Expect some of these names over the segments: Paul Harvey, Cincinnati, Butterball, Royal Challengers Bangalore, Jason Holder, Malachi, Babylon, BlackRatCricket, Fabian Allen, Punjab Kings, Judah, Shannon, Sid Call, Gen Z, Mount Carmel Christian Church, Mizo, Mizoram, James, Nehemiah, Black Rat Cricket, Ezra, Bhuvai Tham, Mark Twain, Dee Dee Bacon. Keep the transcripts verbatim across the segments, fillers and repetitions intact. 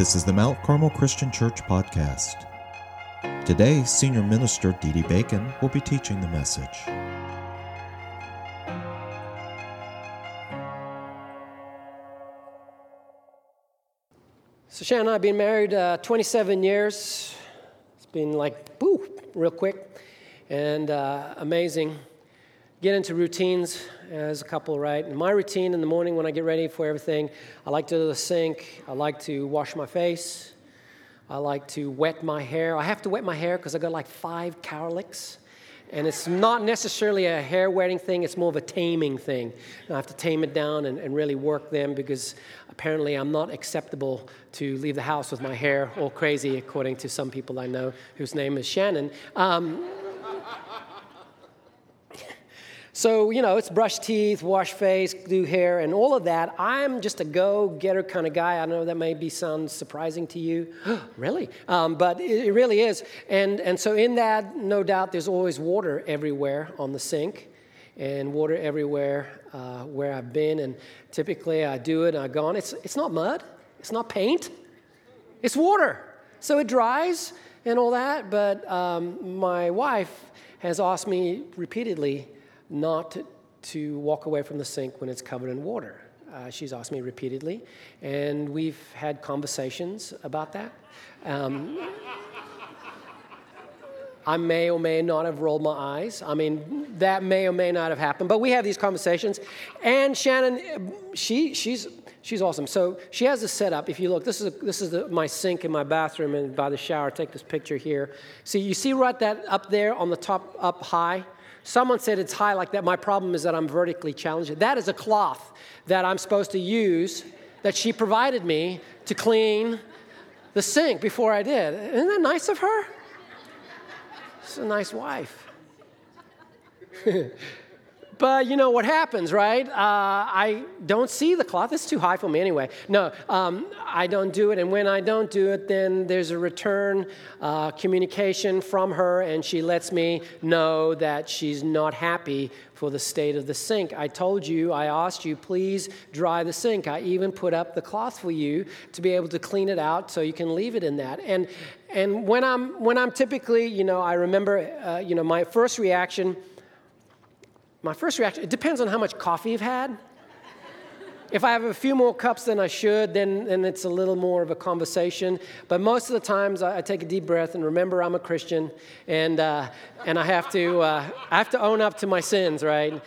This is the Mount Carmel Christian Church podcast. Today, Senior Minister Dee Dee Bacon will be teaching the message. So Shannon and I have been married uh, twenty-seven years. It's been like, woo, real quick and uh, amazing. Get into routines as a couple, right? And my routine in the morning when I get ready for everything, I like to go to the sink. I like to wash my face. I like to wet my hair. I have to wet my hair because I got like five cowlicks. And it's not necessarily a hair wetting thing. It's more of a taming thing. And I have to tame it down and, and really work them because apparently I'm not acceptable to leave the house with my hair all crazy, according to some people I know whose name is Shannon. Um, So, you know, it's brush teeth, wash face, do hair, and all of that. I'm just a go-getter kind of guy. I know that may be sound surprising to you. Really? Um, but it, it really is. And and so in that, no doubt, there's always water everywhere on the sink and water everywhere uh, where I've been. And typically I do it and I go on. It's, it's not mud. It's not paint. It's water. So it dries and all that. But um, my wife has asked me repeatedly not to walk away from the sink when it's covered in water. Uh, she's asked me repeatedly, and we've had conversations about that. Um, I may or may not have rolled my eyes. I mean, that may or may not have happened, but we have these conversations. And Shannon, she she's she's awesome. So she has this setup. If you look, this is a, this is the, my sink in my bathroom and by the shower. Take this picture here. See, you see right that up there on the top up high. Someone said it's high like that. My problem is that I'm vertically challenged. That is a cloth that I'm supposed to use that she provided me to clean the sink before I did. Isn't that nice of her? She's a nice wife. But you know what happens, right? Uh, I don't see the cloth. It's too high for me anyway. No, um, I don't do it. And when I don't do it, then there's a return uh, communication from her, and she lets me know that she's not happy for the state of the sink. I told you, I asked you, please dry the sink. I even put up the cloth for you to be able to clean it out so you can leave it in that. And and when I'm when I'm typically, you know, I remember, uh, you know, my first reaction. My first reaction, it depends on how much coffee you've had. If I have a few more cups than I should, then, then it's a little more of a conversation. But most of the times, I, I take a deep breath and remember I'm a Christian, and uh, and I have to uh, I have to own up to my sins, right? Uh,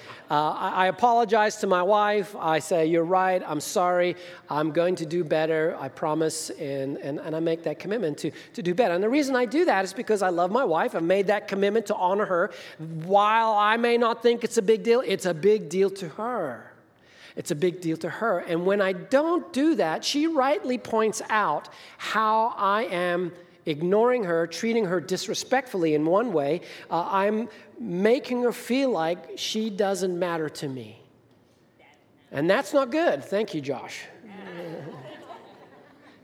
I, I apologize to my wife. I say, "You're right. I'm sorry. I'm going to do better. I promise." And and, and I make that commitment to to do better. And the reason I do that is because I love my wife. I've made that commitment to honor her. While I may not think it's a big deal, it's a big deal to her. It's a big deal to her. And when I don't do that, she rightly points out how I am ignoring her, treating her disrespectfully in one way. Uh, I'm making her feel like she doesn't matter to me. And that's not good. Thank you, Josh.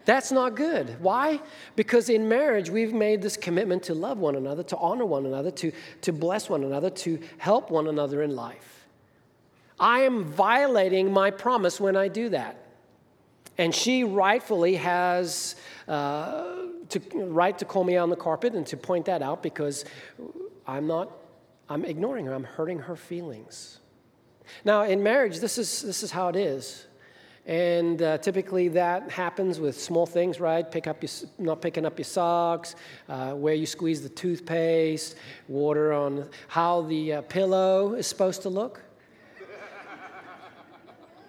That's not good. Why? Because in marriage, we've made this commitment to love one another, to honor one another, to, to bless one another, to help one another in life. I am violating my promise when I do that. And she rightfully has uh, to right to call me on the carpet and to point that out because I'm not, I'm ignoring her. I'm hurting her feelings. Now, in marriage, this is this is how it is. And uh, typically that happens with small things, right? Pick up your, not picking up your socks, uh, where you squeeze the toothpaste, water on, how the uh, pillow is supposed to look.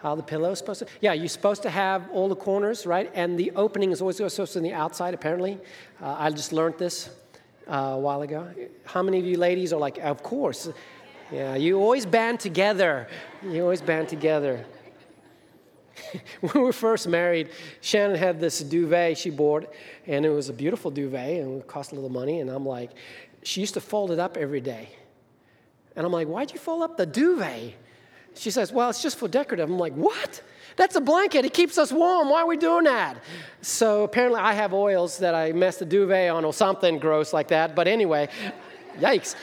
How the pillow is supposed to? Yeah, you're supposed to have all the corners, right? And the opening is always supposed to be on the outside, apparently. Uh, I just learned this uh, a while ago. How many of you ladies are like, of course. Yeah, you always band together. You always band together. When we were first married, Shannon had this duvet she bought, and it was a beautiful duvet, and it cost a little money. And I'm like, she used to fold it up every day. And I'm like, why'd you fold up the duvet? She says, well, it's just for decorative. I'm like, what? That's a blanket. It keeps us warm. Why are we doing that? So apparently I have oils that I mess the duvet on or something gross like that. But anyway, yikes.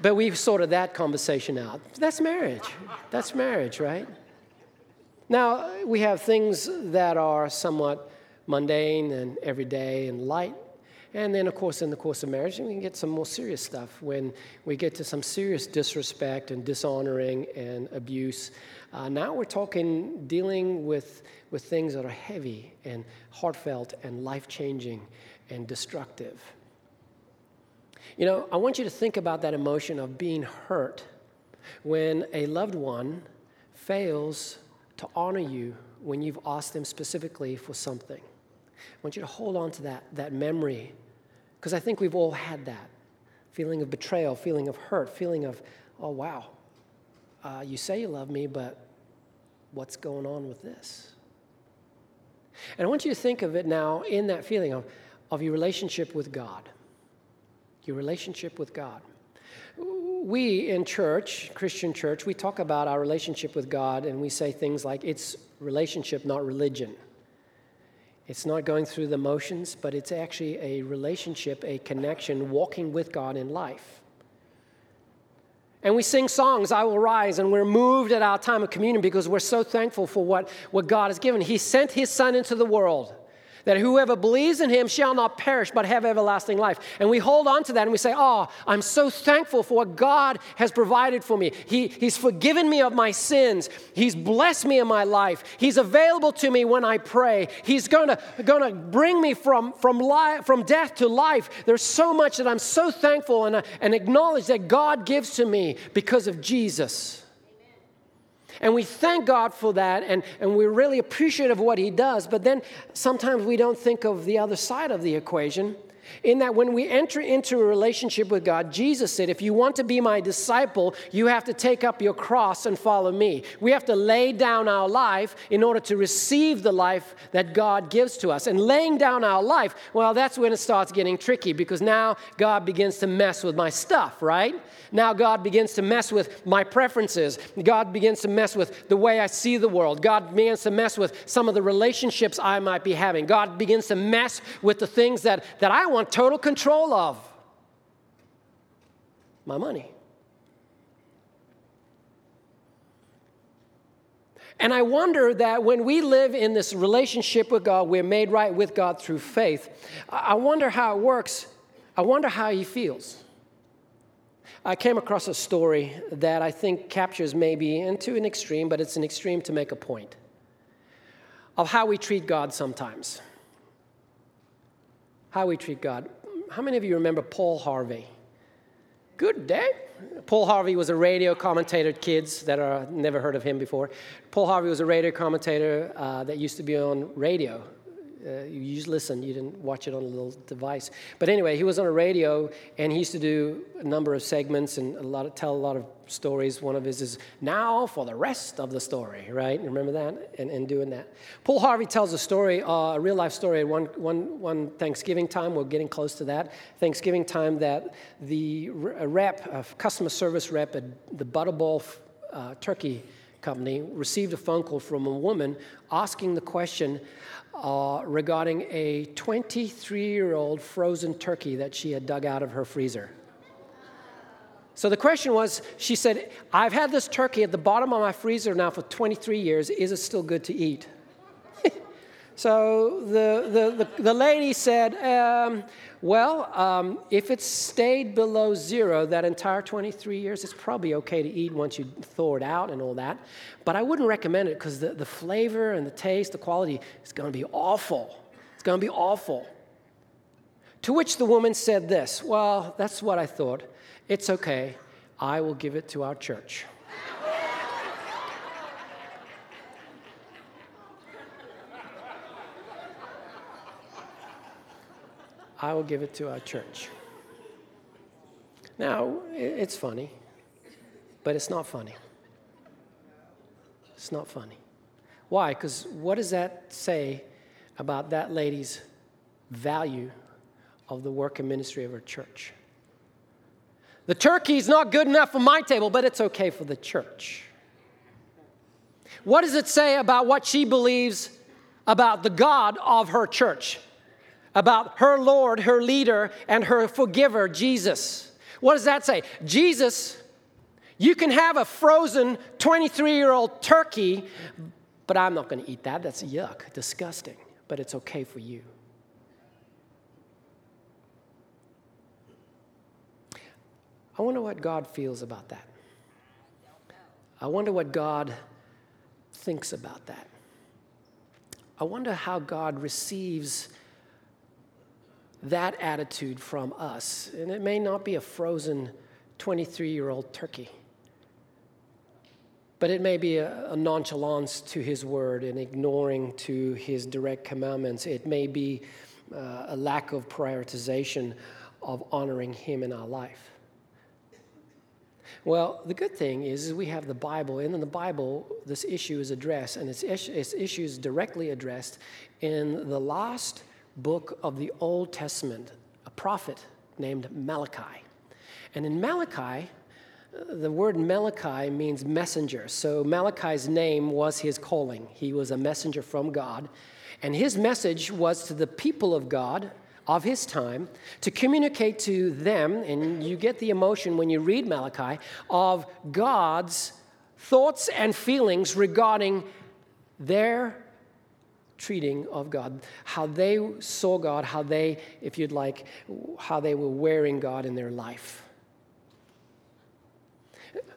But we've sorted that conversation out. That's marriage. That's marriage, right? Now, we have things that are somewhat mundane and everyday and light. And then, of course, in the course of marriage, we can get some more serious stuff when we get to some serious disrespect and dishonoring and abuse. Uh, now we're talking dealing with, with things that are heavy and heartfelt and life-changing and destructive. You know, I want you to think about that emotion of being hurt when a loved one fails to honor you when you've asked them specifically for something. I want you to hold on to that, that memory, because I think we've all had that feeling of betrayal, feeling of hurt, feeling of, oh, wow, uh, you say you love me, but what's going on with this? And I want you to think of it now in that feeling of, of your relationship with God, your relationship with God. We in church, Christian church, we talk about our relationship with God, and we say things like, it's relationship, not religion. It's not going through the motions, but it's actually a relationship, a connection, walking with God in life. And we sing songs, I Will Rise, and we're moved at our time of communion because we're so thankful for what, what God has given. He sent His Son into the world, that whoever believes in Him shall not perish but have everlasting life. And we hold on to that and we say, oh, I'm so thankful for what God has provided for me. He, he's forgiven me of my sins. He's blessed me in my life. He's available to me when I pray. He's going to, going to bring me from, from, li- from death to life. There's so much that I'm so thankful and, uh, and acknowledge that God gives to me because of Jesus. And we thank God for that, and, and we're really appreciative of what He does. But then sometimes we don't think of the other side of the equation, in that when we enter into a relationship with God, Jesus said, if you want to be my disciple, you have to take up your cross and follow me. We have to lay down our life in order to receive the life that God gives to us. And laying down our life, well, that's when it starts getting tricky, because now God begins to mess with my stuff, right? Now God begins to mess with my preferences. God begins to mess with the way I see the world. God begins to mess with some of the relationships I might be having. God begins to mess with the things that, that I want total control of. My money. And I wonder that when we live in this relationship with God, we're made right with God through faith. I wonder how it works. I wonder how He feels. I came across a story that I think captures maybe, and to an extreme, but it's an extreme to make a point, of how we treat God sometimes. How we treat God. How many of you remember Paul Harvey? Good day. Paul Harvey was a radio commentator, kids that are never heard of him before. Paul Harvey was a radio commentator uh, that used to be on radio. Uh, you just listen, you didn't watch it on a little device. But anyway, he was on a radio, and he used to do a number of segments and a lot of, tell a lot of stories. One of his is, now for the rest of the story, right? Remember that? And, and doing that. Paul Harvey tells a story, uh, a real-life story, one, one, one Thanksgiving time. We're getting close to that. Thanksgiving time that the rep, a customer service rep at the Butterball uh, turkey company received a phone call from a woman asking the question, Uh, regarding a twenty-three-year-old frozen turkey that she had dug out of her freezer. So the question was, she said, I've had this turkey at the bottom of my freezer now for twenty-three years. Is it still good to eat? So the, the, the, the lady said, um, well, um, if it stayed below zero that entire twenty-three years, it's probably okay to eat once you thaw it out and all that. But I wouldn't recommend it because the, the flavor and the taste, the quality, is going to be awful. It's going to be awful. To which the woman said this, well, that's what I thought. It's okay. I will give it to our church. I will give it to our church. Now, it's funny, but it's not funny. It's not funny. Why? Because what does that say about that lady's value of the work and ministry of her church? The turkey's not good enough for my table, but it's okay for the church. What does it say about what she believes about the God of her church? About her Lord, her leader, and her forgiver, Jesus. What does that say? Jesus, you can have a frozen twenty-three-year-old turkey, but I'm not going to eat that. That's yuck, disgusting. but it's okay for you. I wonder what God feels about that. I wonder what God thinks about that. I wonder how God receives that attitude from us. And it may not be a frozen twenty-three-year-old turkey, but it may be a, a nonchalance to his word and ignoring to his direct commandments. It may be uh, a lack of prioritization of honoring him in our life. Well, the good thing is, is we have the Bible, and in the Bible, this issue is addressed, and its, its issue is directly addressed in the last book of the Old Testament, a prophet named Malachi. And in Malachi, the word Malachi means messenger. So Malachi's name was his calling. He was a messenger from God, and his message was to the people of God of his time, to communicate to them, and you get the emotion when you read Malachi, of God's thoughts and feelings regarding their treating of God, how they saw God, how they, if you'd like, how they were wearing God in their life.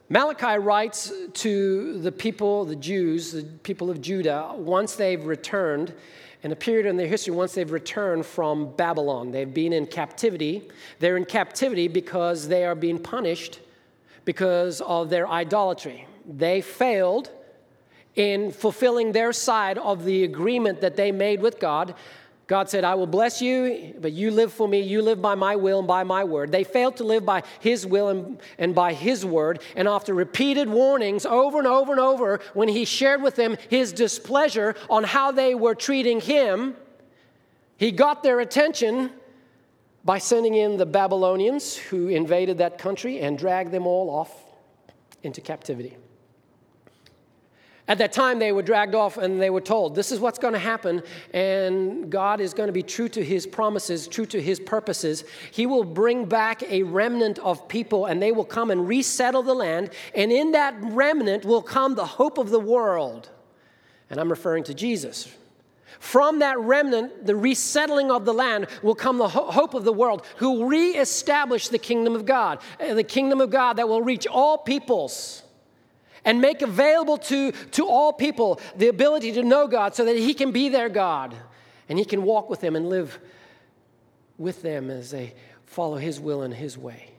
Malachi writes to the people, the Jews, the people of Judah, once they've returned, in a period in their history, once they've returned from Babylon. They've been in captivity. They're in captivity because they are being punished because of their idolatry. They failed in fulfilling their side of the agreement that they made with God. God said, I will bless you, but you live for me. You live by my will and by my word. They failed to live by his will and, and by his word. And after repeated warnings over and over and over, when he shared with them his displeasure on how they were treating him, he got their attention by sending in the Babylonians who invaded that country and dragged them all off into captivity. At that time, they were dragged off and they were told, this is what's going to happen, and God is going to be true to his promises, true to his purposes. He will bring back a remnant of people, and they will come and resettle the land, and in that remnant will come the hope of the world. And I'm referring to Jesus. From that remnant, the resettling of the land, will come the ho- hope of the world, who will reestablish the kingdom of God, the kingdom of God that will reach all peoples, and make available to, to all people the ability to know God so that he can be their God. And he can walk with them and live with them as they follow his will and his way.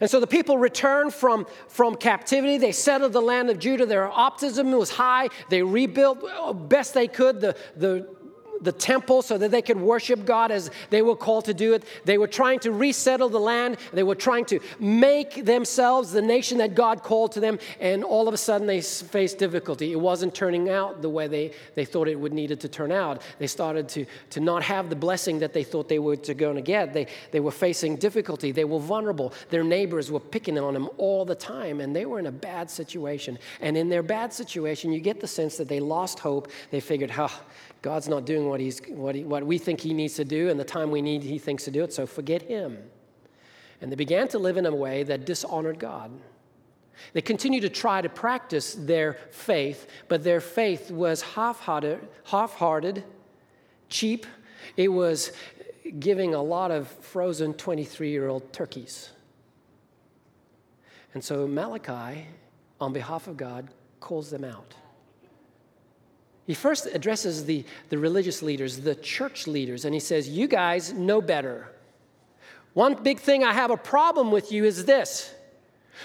And so the people returned from, from captivity. They settled the land of Judah. Their optimism was high. They rebuilt best they could the, the, the temple so that they could worship God as they were called to do it. They were trying to resettle the land. They were trying to make themselves the nation that God called to them, and all of a sudden they faced difficulty. It wasn't turning out the way they, they thought it would needed to turn out. They started to, to not have the blessing that they thought they were going to get. They, they were facing difficulty. They were vulnerable. Their neighbors were picking on them all the time, and they were in a bad situation. And in their bad situation, you get the sense that they lost hope. They figured, huh, God's not doing what he's what he, what we think he needs to do, and the time we need he thinks to do it, so forget him. And they began to live in a way that dishonored God. They continued to try to practice their faith, but their faith was half-hearted, half-hearted, cheap. It was giving a lot of frozen twenty-three-year-old turkeys. And so Malachi, on behalf of God, calls them out. He first addresses the, the religious leaders, the church leaders, and he says, you guys know better. One big thing I have a problem with you is this.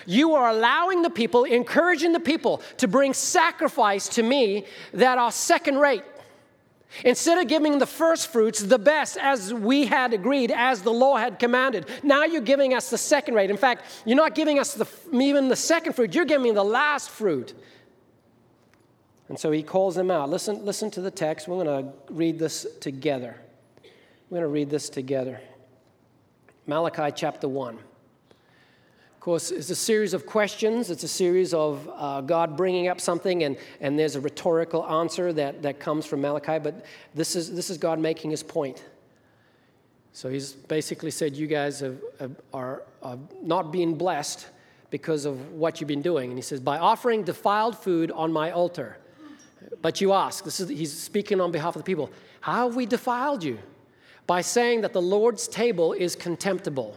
You are allowing the people, encouraging the people to bring sacrifice to me that are second rate. Instead of giving the first fruits, the best, as we had agreed, as the law had commanded, now you're giving us the second rate. In fact, you're not giving us the, even the second fruit. You're giving me the last fruit. And so he calls them out. Listen, listen to the text. We're going to read this together. We're going to read this together. Malachi chapter one. Of course, it's a series of questions. It's a series of uh, God bringing up something, and, and there's a rhetorical answer that, that comes from Malachi. But this is, this is God making his point. So he's basically said, you guys have, have, are, are not being blessed because of what you've been doing. And he says, by offering defiled food on my altar. But you ask, this is, he's speaking on behalf of the people, how have we defiled you? By saying that the Lord's table is contemptible.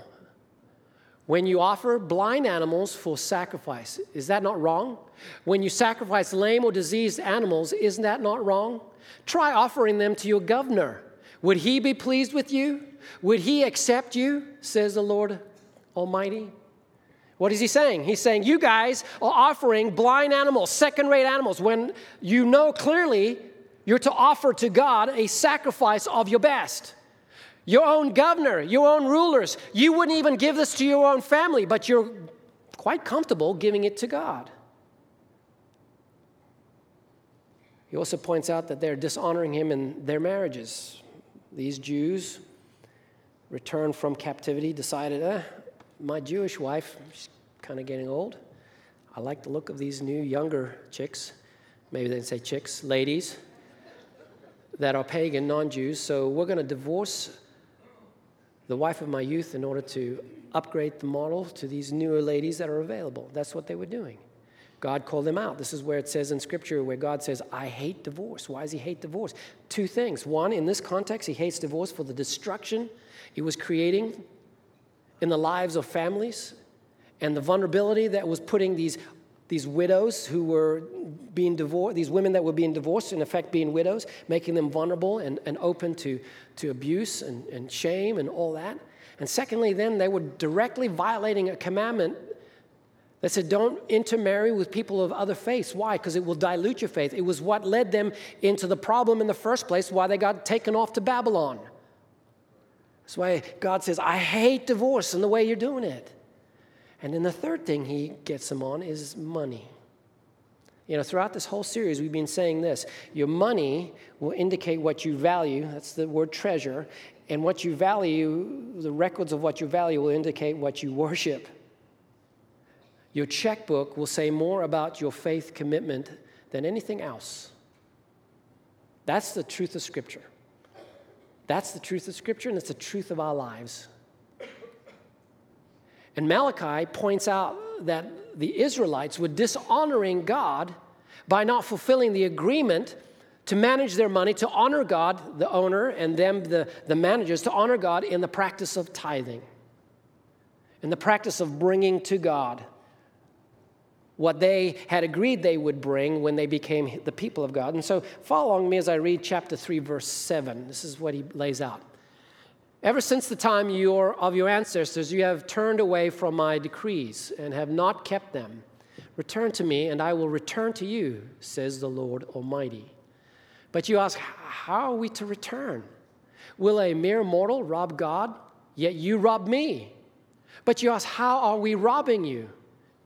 When you offer blind animals for sacrifice, is that not wrong? When you sacrifice lame or diseased animals, isn't that not wrong? Try offering them to your governor. Would he be pleased with you? Would he accept you, says the Lord Almighty? What is he saying? He's saying, you guys are offering blind animals, second-rate animals, when you know clearly you're to offer to God a sacrifice of your best. Your own governor, your own rulers, you wouldn't even give this to your own family, but you're quite comfortable giving it to God. He also points out that they're dishonoring him in their marriages. These Jews returned from captivity, decided, eh, my Jewish wife, she's kind of getting old. I like the look of these new younger chicks. Maybe they didn't say chicks, ladies that are pagan, non-Jews. So we're going to divorce the wife of my youth in order to upgrade the model to these newer ladies that are available. That's what they were doing. God called them out. This is where it says in Scripture where God says, I hate divorce. Why does he hate divorce? Two things. One, in this context, he hates divorce for the destruction it was creating in the lives of families and the vulnerability that was putting these, these widows who were being divorced, these women that were being divorced, in effect being widows, making them vulnerable and, and open to, to abuse and, and shame and all that. And secondly, then they were directly violating a commandment that said don't intermarry with people of other faiths. Why? Because it will dilute your faith. It was what led them into the problem in the first place, why they got taken off to Babylon. That's why God says, I hate divorce and the way you're doing it. And then the third thing he gets them on is money. You know, throughout this whole series, we've been saying this. Your money will indicate what you value. That's the word treasure. And what you value, the records of what you value will indicate what you worship. Your checkbook will say more about your faith commitment than anything else. That's the truth of Scripture. That's the truth of Scripture, and it's the truth of our lives. And Malachi points out that the Israelites were dishonoring God by not fulfilling the agreement to manage their money, to honor God, the owner, and them, the, the managers, to honor God in the practice of tithing, in the practice of bringing to God what they had agreed they would bring when they became the people of God. And so follow along me as I read chapter three, verse seven. This is what he lays out. Ever since the time your, of your ancestors, you have turned away from my decrees and have not kept them. Return to me, and I will return to you, says the Lord Almighty. But you ask, how are we to return? Will a mere mortal rob God? Yet you rob me. But you ask, how are we robbing you?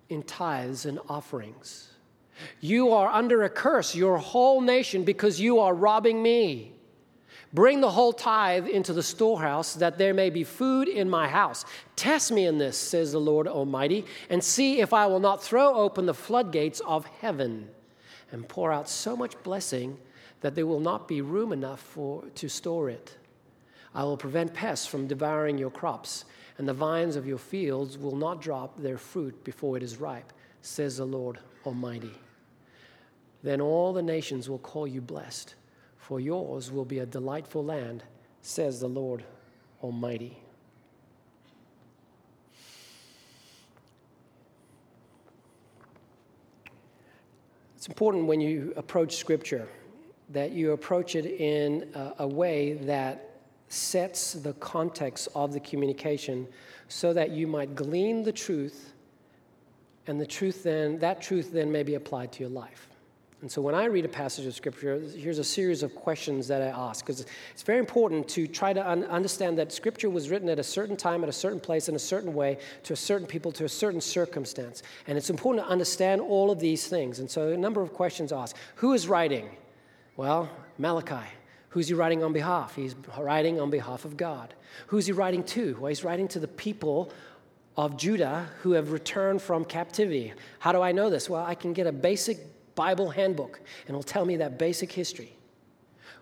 In tithes and offerings. You are under a curse, your whole nation, because you are robbing me. Bring the whole tithe into the storehouse, that there may be food in my house. Test me in this, says the Lord Almighty, and see if I will not throw open the floodgates of heaven and pour out so much blessing that there will not be room enough for to store it. I will prevent pests from devouring your crops, and the vines of your fields will not drop their fruit before it is ripe, says the Lord Almighty. Then all the nations will call you blessed, for yours will be a delightful land, says the Lord Almighty. It's important when you approach Scripture that you approach it in a, a way that sets the context of the communication so that you might glean the truth, and the truth then, that truth then may be applied to your life. And so when I read a passage of Scripture, here's a series of questions that I ask, because it's very important to try to un- understand that Scripture was written at a certain time, at a certain place, in a certain way, to a certain people, to a certain circumstance. And it's important to understand all of these things. And so a number of questions asked. Who is writing? Well, Malachi. Who's he writing on behalf? He's writing on behalf of God. Who's he writing to? Well, he's writing to the people of Judah who have returned from captivity. How do I know this? Well, I can get a basic Bible handbook, and it'll tell me that basic history.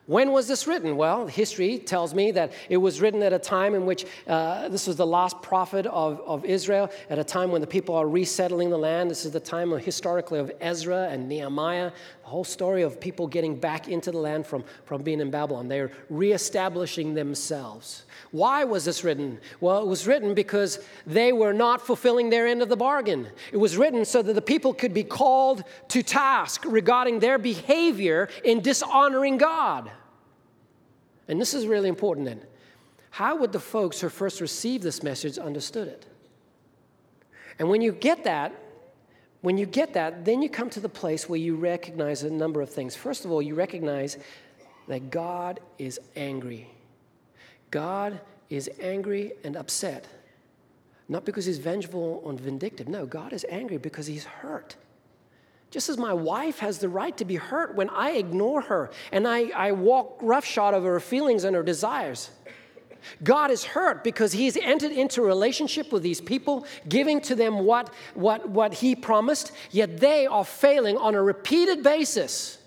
When was this written? Well, history tells me that it was written at a time in which uh, this was the last prophet of, of Israel, at a time when the people are resettling the land. This is the time of, historically of Ezra and Nehemiah, a whole story of people getting back into the land from, from being in Babylon. They're reestablishing themselves. Why was this written? Well, it was written because they were not fulfilling their end of the bargain. It was written so that the people could be called to task regarding their behavior in dishonoring God. And this is really important then. How would the folks who first received this message understood it? And when you get that, When you get that, then you come to the place where you recognize a number of things. First of all, you recognize that God is angry. God is angry and upset. Not because he's vengeful or vindictive. No, God is angry because he's hurt. Just as my wife has the right to be hurt when I ignore her and I, I walk roughshod over her feelings and her desires. God is hurt because he's entered into a relationship with these people, giving to them what, what, what he promised, yet they are failing on a repeated basis,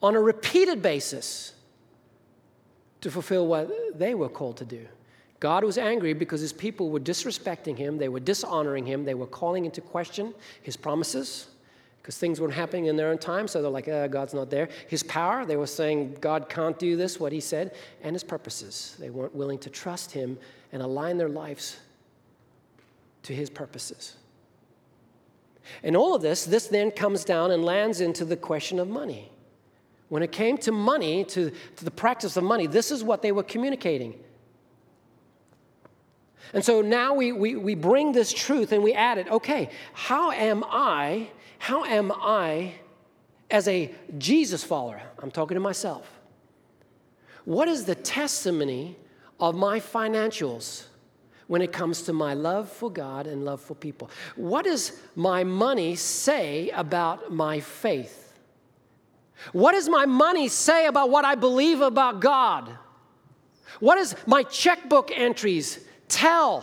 on a repeated basis to fulfill what they were called to do. God was angry because his people were disrespecting him, they were dishonoring him, they were calling into question his promises because things weren't happening in their own time, so they're like, oh, God's not there. His power, they were saying, God can't do this, what he said, and his purposes. They weren't willing to trust him and align their lives to his purposes. And all of this, this then comes down and lands into the question of money. When it came to money, to, to the practice of money, this is what they were communicating. And so now we, we, we bring this truth and we add it, okay, how am I, how am I as a Jesus follower? I'm talking to myself. What is the testimony of my financials when it comes to my love for God and love for people? What does my money say about my faith? What does my money say about what I believe about God? What does my checkbook entries tell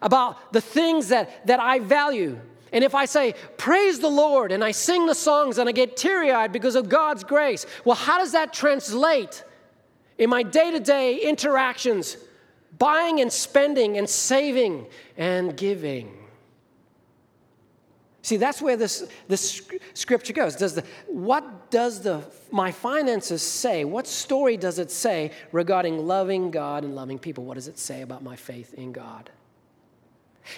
about the things that, that I value? And if I say, praise the Lord, and I sing the songs and I get teary-eyed because of God's grace, well, how does that translate in my day-to-day interactions, buying and spending and saving and giving? See, that's where this, this scripture goes. Does the, what does the my finances say? What story does it say regarding loving God and loving people? What does it say about my faith in God?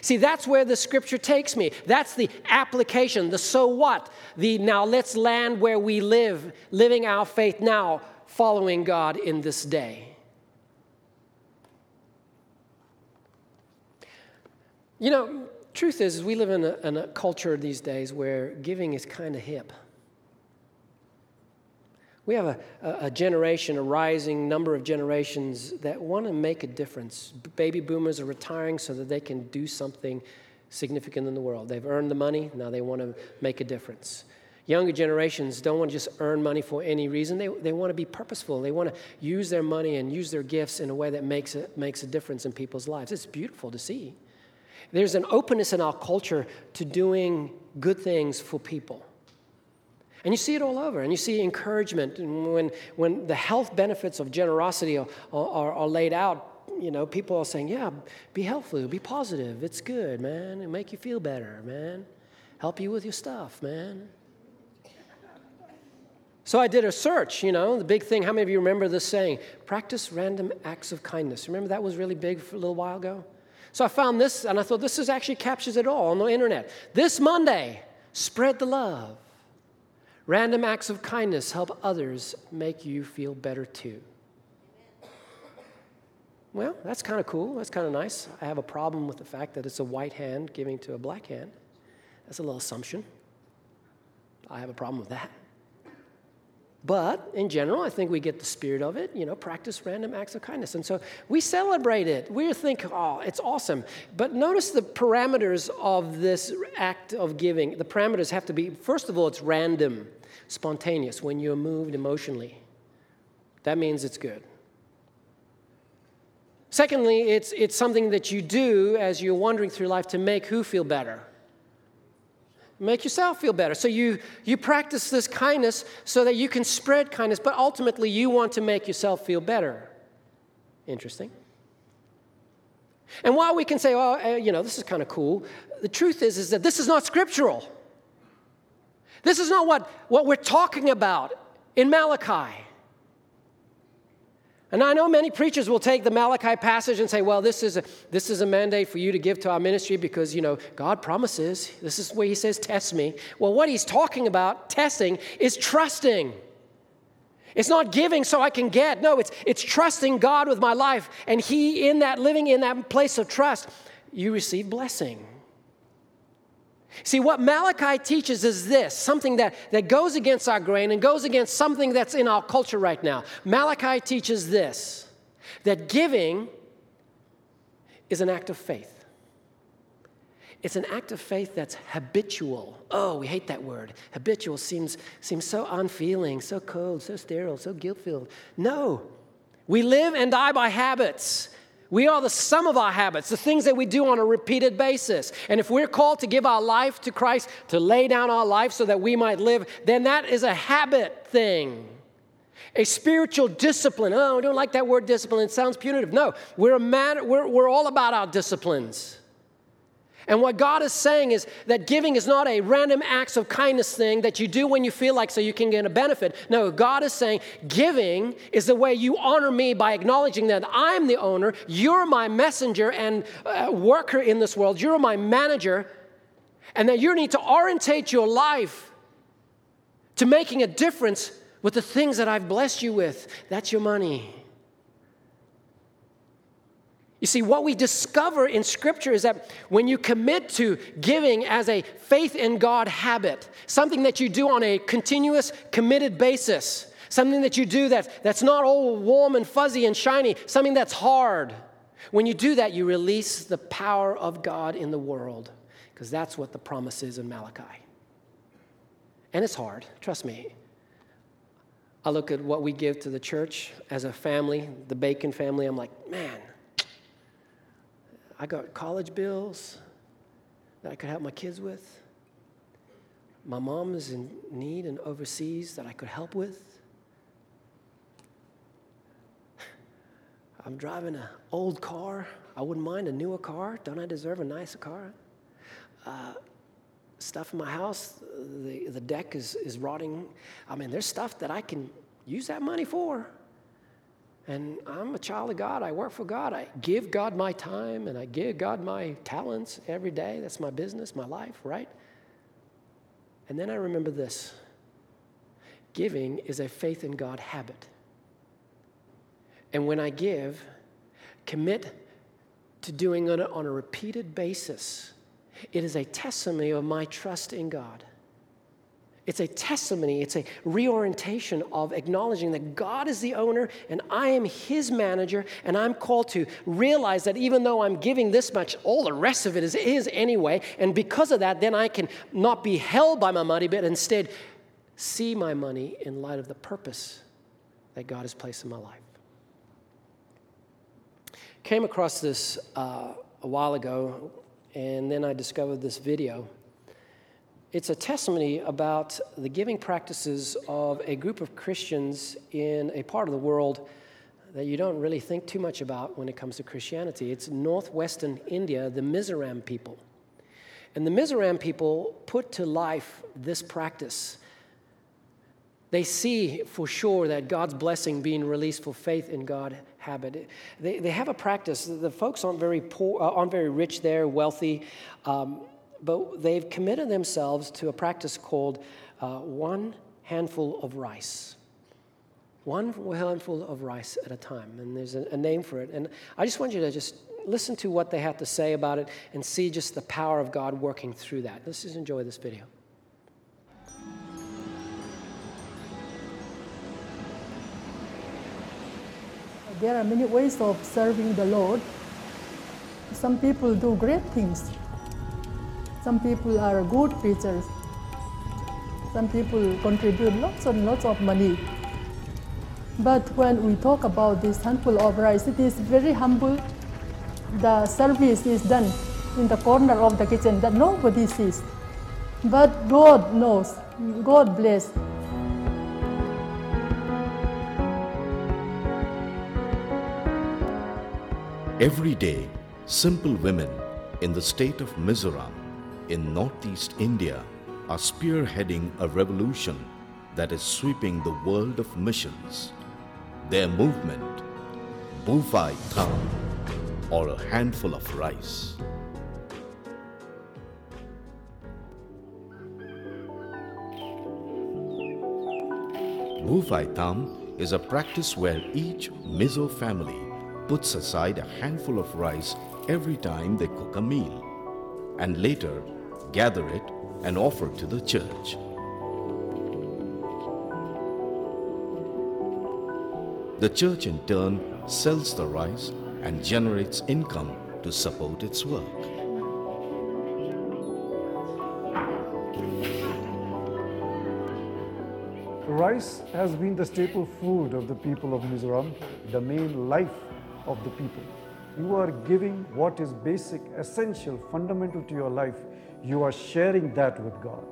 See, that's where the scripture takes me. That's the application, the so what, the now let's land where we live, living our faith now, following God in this day. You know, truth is, is we live in a, in a culture these days where giving is kind of hip. We have a, a generation, a rising number of generations that want to make a difference. Baby boomers are retiring so that they can do something significant in the world. They've earned the money, now they want to make a difference. Younger generations don't want to just earn money for any reason. They, they want to be purposeful. They want to use their money and use their gifts in a way that makes a, makes a difference in people's lives. It's beautiful to see. There's an openness in our culture to doing good things for people. And you see it all over, and you see encouragement. And when, when the health benefits of generosity are, are, are laid out, you know, people are saying, yeah, be helpful, be positive, it's good, man. It'll make you feel better, man. Help you with your stuff, man. So I did a search, you know, the big thing. How many of you remember this saying? Practice random acts of kindness. Remember that was really big for a little while ago? So I found this, and I thought this is actually captures it all on the internet. This Monday, spread the love. Random acts of kindness help others make you feel better too. Well, that's kind of cool. That's kind of nice. I have a problem with the fact that it's a white hand giving to a black hand. That's a little assumption. I have a problem with that. But in general, I think we get the spirit of it, you know, practice random acts of kindness. And so we celebrate it. We think, oh, it's awesome. But notice the parameters of this act of giving. The parameters have to be, first of all, it's random, spontaneous, when you're moved emotionally. That means it's good. Secondly, it's, it's something that you do as you're wandering through life to make who feel better. Make yourself feel better. So you, you practice this kindness so that you can spread kindness, but ultimately you want to make yourself feel better. Interesting. And while we can say, oh, you know, this is kind of cool, the truth is, is that this is not scriptural. This is not what, what we're talking about in Malachi. And I know many preachers will take the Malachi passage and say, well, this is a, this is a mandate for you to give to our ministry because, you know, God promises. This is where he says, test me. Well, what he's talking about, testing, is trusting. It's not giving so I can get. No, it's it's trusting God with my life. And he, in that living, in that place of trust, you receive blessing. See, what Malachi teaches is this, something that, that goes against our grain and goes against something that's in our culture right now. Malachi teaches this, that giving is an act of faith. It's an act of faith that's habitual. Oh, we hate that word. Habitual seems, seems so unfeeling, so cold, so sterile, so guilt-filled. No, we live and die by habits. We are the sum of our habits, the things that we do on a repeated basis. And if we're called to give our life to Christ, to lay down our life so that we might live, then that is a habit thing, a spiritual discipline. Oh, I don't like that word discipline. It sounds punitive. No, we're, a man, we're, we're all about our disciplines. And what God is saying is that giving is not a random acts of kindness thing that you do when you feel like so you can get a benefit. No, God is saying giving is the way you honor me by acknowledging that I'm the owner, you're my messenger and uh, worker in this world, you're my manager, and that you need to orientate your life to making a difference with the things that I've blessed you with. That's your money. You see, what we discover in Scripture is that when you commit to giving as a faith in God habit, something that you do on a continuous, committed basis, something that you do that, that's not all warm and fuzzy and shiny, something that's hard, when you do that, you release the power of God in the world, because that's what the promise is in Malachi. And it's hard, trust me. I look at what we give to the church as a family, the Bacon family, I'm like, man, I got college bills that I could help my kids with. My mom is in need and overseas that I could help with. I'm driving an old car. I wouldn't mind a newer car. Don't I deserve a nicer car? Uh, stuff in my house, the, the deck is, is rotting. I mean, there's stuff that I can use that money for. And I'm a child of God. I work for God. I give God my time, and I give God my talents every day. That's my business, my life, right? And then I remember this. Giving is a faith in God habit. And when I give, commit to doing it on a repeated basis. It is a testimony of my trust in God. It's a testimony, it's a reorientation of acknowledging that God is the owner and I am his manager, and I'm called to realize that even though I'm giving this much, all the rest of it is his anyway, and because of that, then I can not be held by my money, but instead see my money in light of the purpose that God has placed in my life. Came across this uh, a while ago, and then I discovered this video. It's a testimony about the giving practices of a group of Christians in a part of the world that you don't really think too much about when it comes to Christianity. It's northwestern India, the Mizoram people. And the Mizoram people put to life this practice. They see for sure that God's blessing being released for faith in God habit. They, they have a practice. The folks aren't very poor, aren't very rich there, wealthy, um, but they've committed themselves to a practice called uh, one handful of rice. One handful of rice at a time, and there's a, a name for it. And I just want you to just listen to what they had to say about it and see just the power of God working through that. Let's just enjoy this video. There are many ways of serving the Lord. Some people do great things. Some people are good preachers. Some people contribute lots and lots of money. But when we talk about this handful of rice, it is very humble. The service is done in the corner of the kitchen that nobody sees. But God knows. God bless. Every day, simple women in the state of Mizoram in northeast India are spearheading a revolution that is sweeping the world of missions. Their movement, Bhuvai Tham, or a handful of rice. Bhuvai Tham is a practice where each Mizo family puts aside a handful of rice every time they cook a meal and later gather it and offer to the church. The church in turn sells the rice and generates income to support its work. Rice has been the staple food of the people of Mizoram, the main life of the people. You are giving what is basic, essential, fundamental to your life. You are sharing that with God.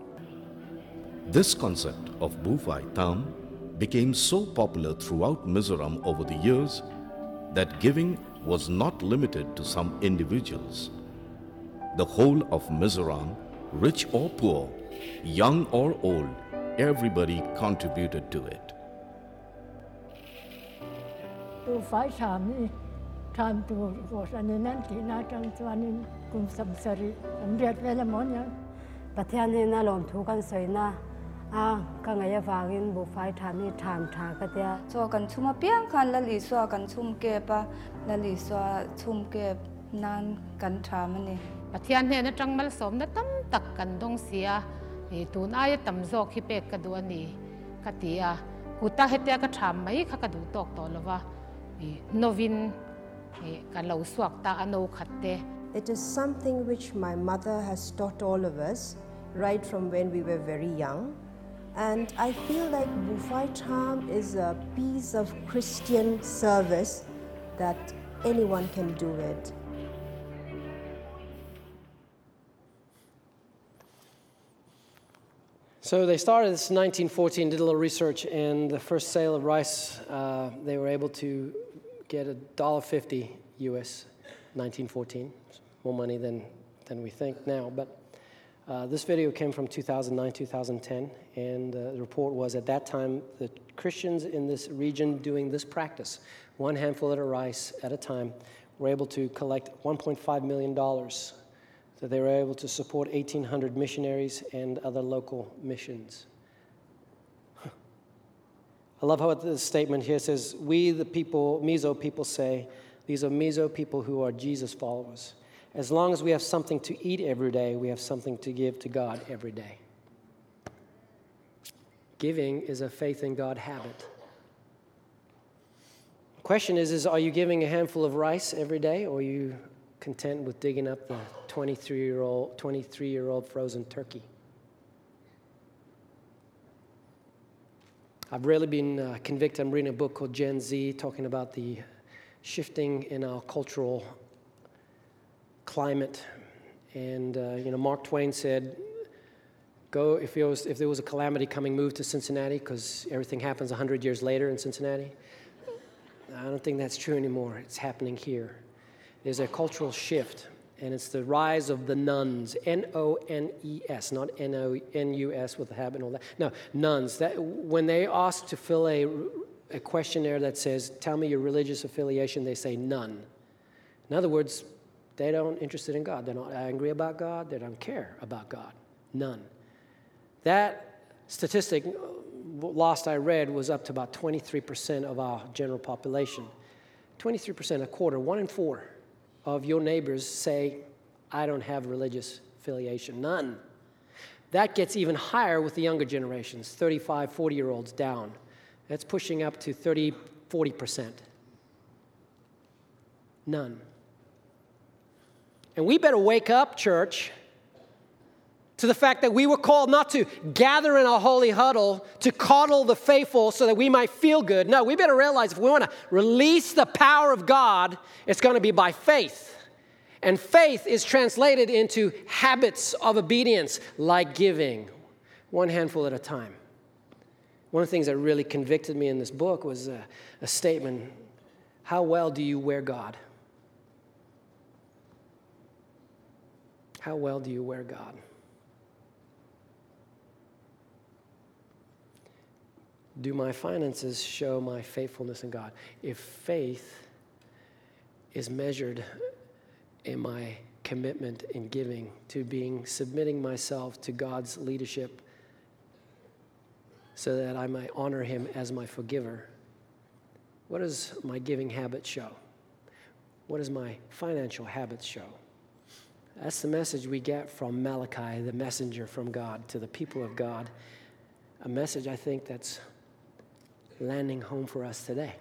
This concept of Bhuvai Tham became so popular throughout Mizoram over the years that giving was not limited to some individuals. The whole of Mizoram, rich or poor, young or old, everybody contributed to it. So it is something which my mother has taught all of us right from when we were very young. And I feel like Bhuvai Tham is a piece of Christian service that anyone can do it. So they started this in nineteen fourteen, did a little research, and the first sale of rice, uh, they were able to get a dollar fifty U S nineteen fourteen. More money than, than we think now, but Uh, this video came from two thousand nine, two thousand ten, and uh, the report was at that time the Christians in this region doing this practice, one handful of rice at a time, were able to collect one point five million dollars. So they were able to support eighteen hundred missionaries and other local missions. Huh. I love how the statement here says, we the people, Mizo people say, these are Mizo people who are Jesus followers. As long as we have something to eat every day, we have something to give to God every day. Giving is a faith in God habit. The question is, is, are you giving a handful of rice every day, or are you content with digging up the twenty-three-year-old frozen turkey? I've really been uh, convicted. I'm reading a book called Gen Z, talking about the shifting in our cultural climate, and uh, you know, Mark Twain said, "Go if there was if there was a calamity coming, move to Cincinnati, because everything happens a hundred years later in Cincinnati." I don't think that's true anymore. It's happening here. There's a cultural shift, and it's the rise of the nuns, N O N E S, not N O N U S with the habit and all that. No, nuns. That when they ask to fill a a questionnaire that says, "Tell me your religious affiliation," they say none. In other words, they don't interested in God. They're not angry about God. They don't care about God. None. That statistic, last I read, was up to about twenty-three percent of our general population. twenty-three percent, a quarter, one in four of your neighbors say, I don't have religious affiliation. None. That gets even higher with the younger generations, thirty-five, forty-year-olds down. That's pushing up to thirty, forty percent. None. And we better wake up, church, to the fact that we were called not to gather in our holy huddle to coddle the faithful so that we might feel good. No, we better realize if we want to release the power of God, it's going to be by faith. And faith is translated into habits of obedience, like giving, one handful at a time. One of the things that really convicted me in this book was a, a statement, how well do you wear God? How well do you wear God? do my finances show my faithfulness in God? If faith is measured in my commitment in giving, to being, submitting myself to God's leadership so that I might honor him as my forgiver, what does my giving habits show? What does my financial habits show? That's the message we get from Malachi, the messenger from God to the people of God, a message I think that's landing home for us today.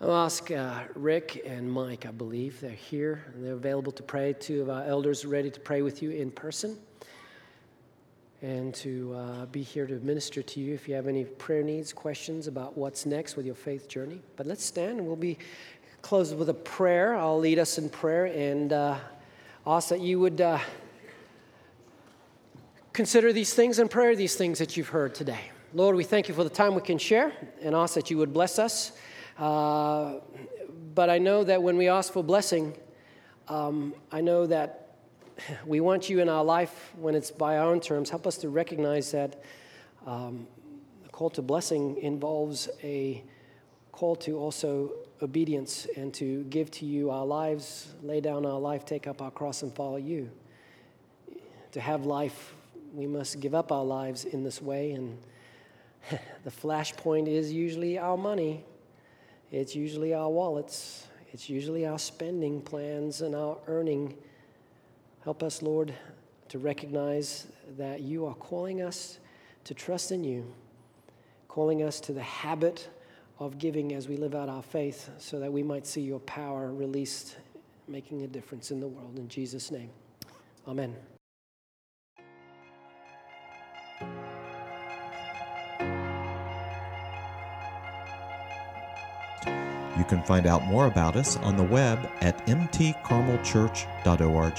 I'll ask uh, Rick and Mike, I believe. They're here, and they're available to pray. Two of our elders are ready to pray with you in person and to uh, be here to minister to you if you have any prayer needs, questions about what's next with your faith journey. But let's stand, and we'll be closed with a prayer. I'll lead us in prayer, and uh, ask that you would uh, consider these things and pray these things that you've heard today. Lord, we thank you for the time we can share, and ask that you would bless us. Uh, but I know that when we ask for blessing, um, I know that we want you in our life when it's by our own terms. Help us to recognize that um, the call to blessing involves a call to also obedience and to give to you our lives, lay down our life, take up our cross and follow you. To have life, we must give up our lives in this way, and the flashpoint is usually our money. It's usually our wallets. It's usually our spending plans and our earning. Help us, Lord, to recognize that you are calling us to trust in you, calling us to the habit of giving as we live out our faith so that we might see your power released, making a difference in the world. In Jesus' name, amen. You can find out more about us on the web at m t carmel church dot org.